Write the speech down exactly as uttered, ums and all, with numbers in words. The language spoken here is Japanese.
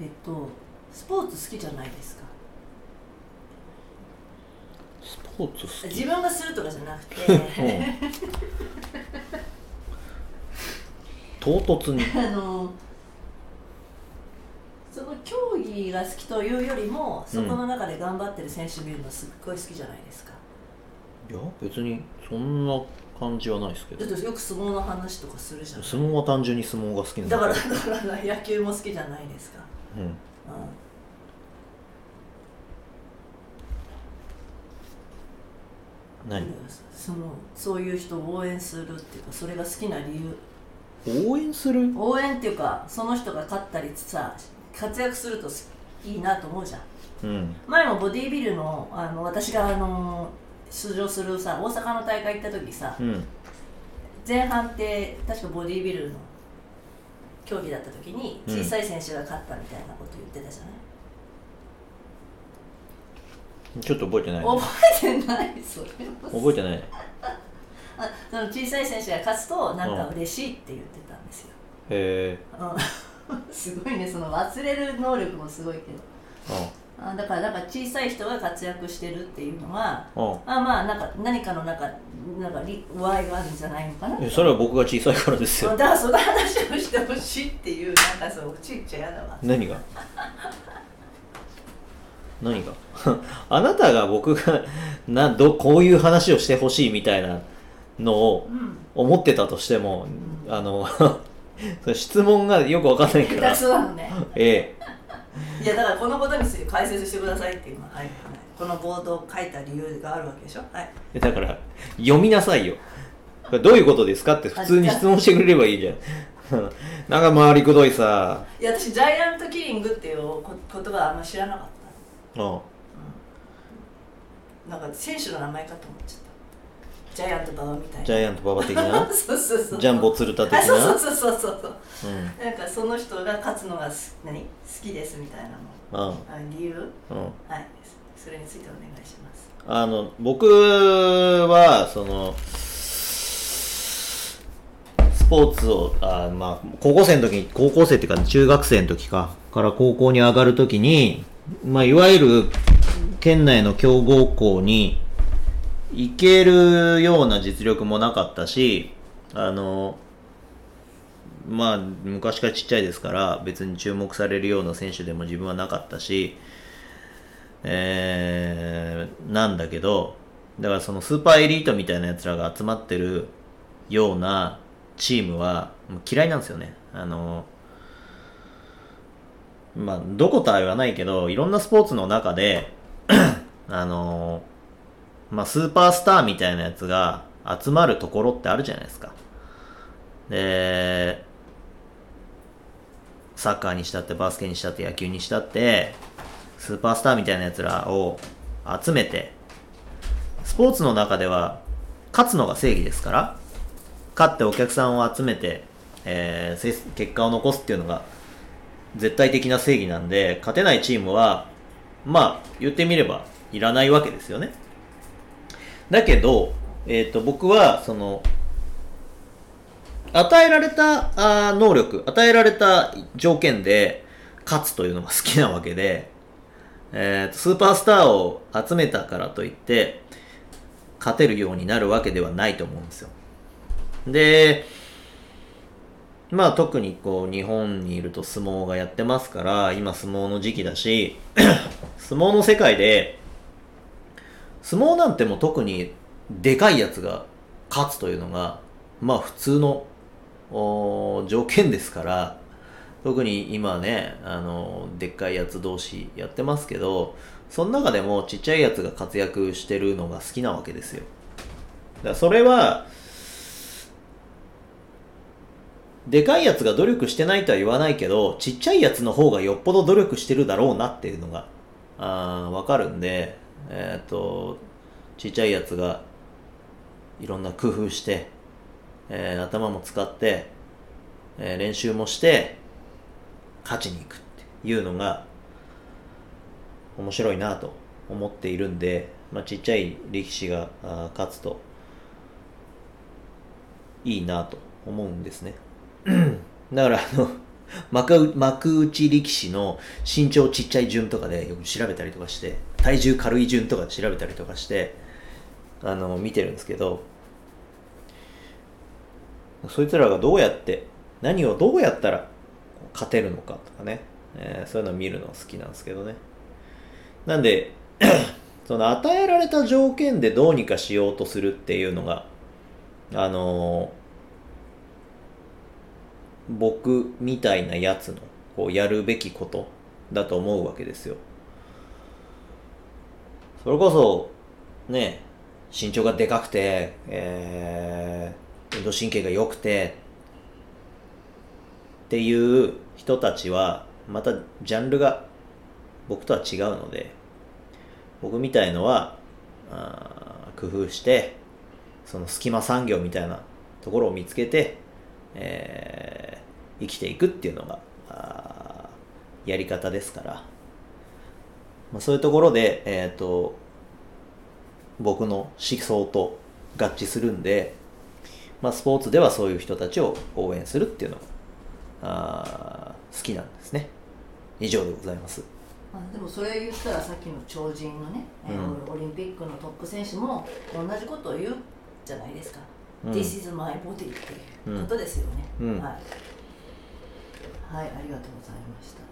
えっと、スポーツ好きじゃないですか。スポーツ好き、自分がするとかじゃなくて唐突にあのその競技が好きというよりも、そこの中で頑張ってる選手見るのすっごい好きじゃないですか。うん、いや別にそんな感じはないですけど。だってよく相撲の話とかするじゃん。相撲は単純に相撲が好きなんだから。だから野球も好きじゃないですか。うん、うん、何そのそういう人を応援するっていうか、それが好きな理由。応援する、応援っていうか、その人が勝ったりさ、活躍するといいなと思うじゃん。うん、前もボディービル の, あの私があの出場するさ、大阪の大会行った時さ、うん、前半って確かボディービルの競技だった時に小さい選手が勝ったみたいなこと言ってたじゃない。うん、ちょっと覚えてない、ね、覚えてないそれ覚えてないあ、その小さい選手が勝つとなんか嬉しいって言ってたんですよ。うん、へーすごいね、その忘れる能力もすごいけど。うん、あ、だからなんか小さい人が活躍してるっていうのは、うん、あまあなんか何かのなんかなんか理由があるんじゃないのかな。それは僕が小さいからですよ。だからその話をしてほしいっていう、なんかそう落ちっちゃやだわ。何が何があなたが僕がなどこういう話をしてほしいみたいなのを思ってたとしても、うん、あの質問がよくわかんないから。そうなのね。ええ。いやだからこのことについて解説してくださいっていうのは、はい、このボードを書いた理由があるわけでしょ。はい、だから読みなさいよ、これどういうことですかって普通に質問してくれればいいじゃんなんか回りくどいさ。いや私ジャイアントキリングっていう言葉はあんま知らなかった。ああ、うん、なんか選手の名前かと思っちゃった。ジャイアント馬場みたいな、ジャイアント馬場的なそうそうそう、ジャンボ鶴田的な、そうそうそうそうそう、うん、なんかその人が勝つのが何好きですみたいなの、うん、理由、うん、はい、それについてお願いします。あの僕はそのスポーツをあ、まあ、高校生の時に高校生っていうか中学生の時かから高校に上がる時に、まあ、いわゆる県内の強豪校に行けるような実力もなかったし、あのまあ、昔からちっちゃいですから別に注目されるような選手でも自分はなかったし、えー、なんだけど、だからそのスーパーエリートみたいなやつらが集まってるようなチームは嫌いなんですよね。あのまあどことは言わないけど、いろんなスポーツの中であの、まあ、スーパースターみたいなやつが集まるところってあるじゃないですか。でサッカーにしたってバスケにしたって野球にしたってスーパースターみたいなやつらを集めて、スポーツの中では勝つのが正義ですから、勝ってお客さんを集めて、えー、結果を残すっていうのが絶対的な正義なんで、勝てないチームはまあ言ってみればいらないわけですよね。だけど、えーと、僕はその与えられた能力、与えられた条件で勝つというのが好きなわけで、えー、スーパースターを集めたからといって勝てるようになるわけではないと思うんですよ。で、まあ特にこう日本にいると相撲がやってますから、今相撲の時期だし相撲の世界で相撲なんてもう特にでかいやつが勝つというのがまあ普通の条件ですから、特に今ね、あのでっかいやつ同士やってますけど、その中でもちっちゃいやつが活躍してるのが好きなわけですよ。だからそれはでかいやつが努力してないとは言わないけど、ちっちゃいやつの方がよっぽど努力してるだろうなっていうのがあーわかるんで、えーと、ちっちゃいやつがいろんな工夫して、えー、頭も使って、えー、練習もして勝ちに行くっていうのが面白いなと思っているんで、まあ、ちっちゃい力士が勝つといいなと思うんですねだからあの幕, 幕内力士の身長ちっちゃい順とかでよく調べたりとかして、体重軽い順とかで調べたりとかしてあの見てるんですけど、そいつらがどうやって何をどうやったら勝てるのかとかね、えー、そういうのを見るの好きなんですけどね。なんでその与えられた条件でどうにかしようとするっていうのがあのー、僕みたいなやつのこうやるべきことだと思うわけですよ。それこそね、身長がでかくて、えー、運動神経が良くてっていう人たちはまたジャンルが僕とは違うので、僕みたいのはあ工夫してその隙間産業みたいなところを見つけて、えー、生きていくっていうのがあやり方ですから、まあ、そういうところで、えーと、僕の思想と合致するんで、まあ、スポーツではそういう人たちを応援するっていうのがあ好きなんですね。以上でございます。でもそれ言ったらさっきの超人のね、うん、オリンピックのトップ選手も同じことを言うじゃないですか、うん、This is my body っていうことですよね、うん、はい、はい、ありがとうございました。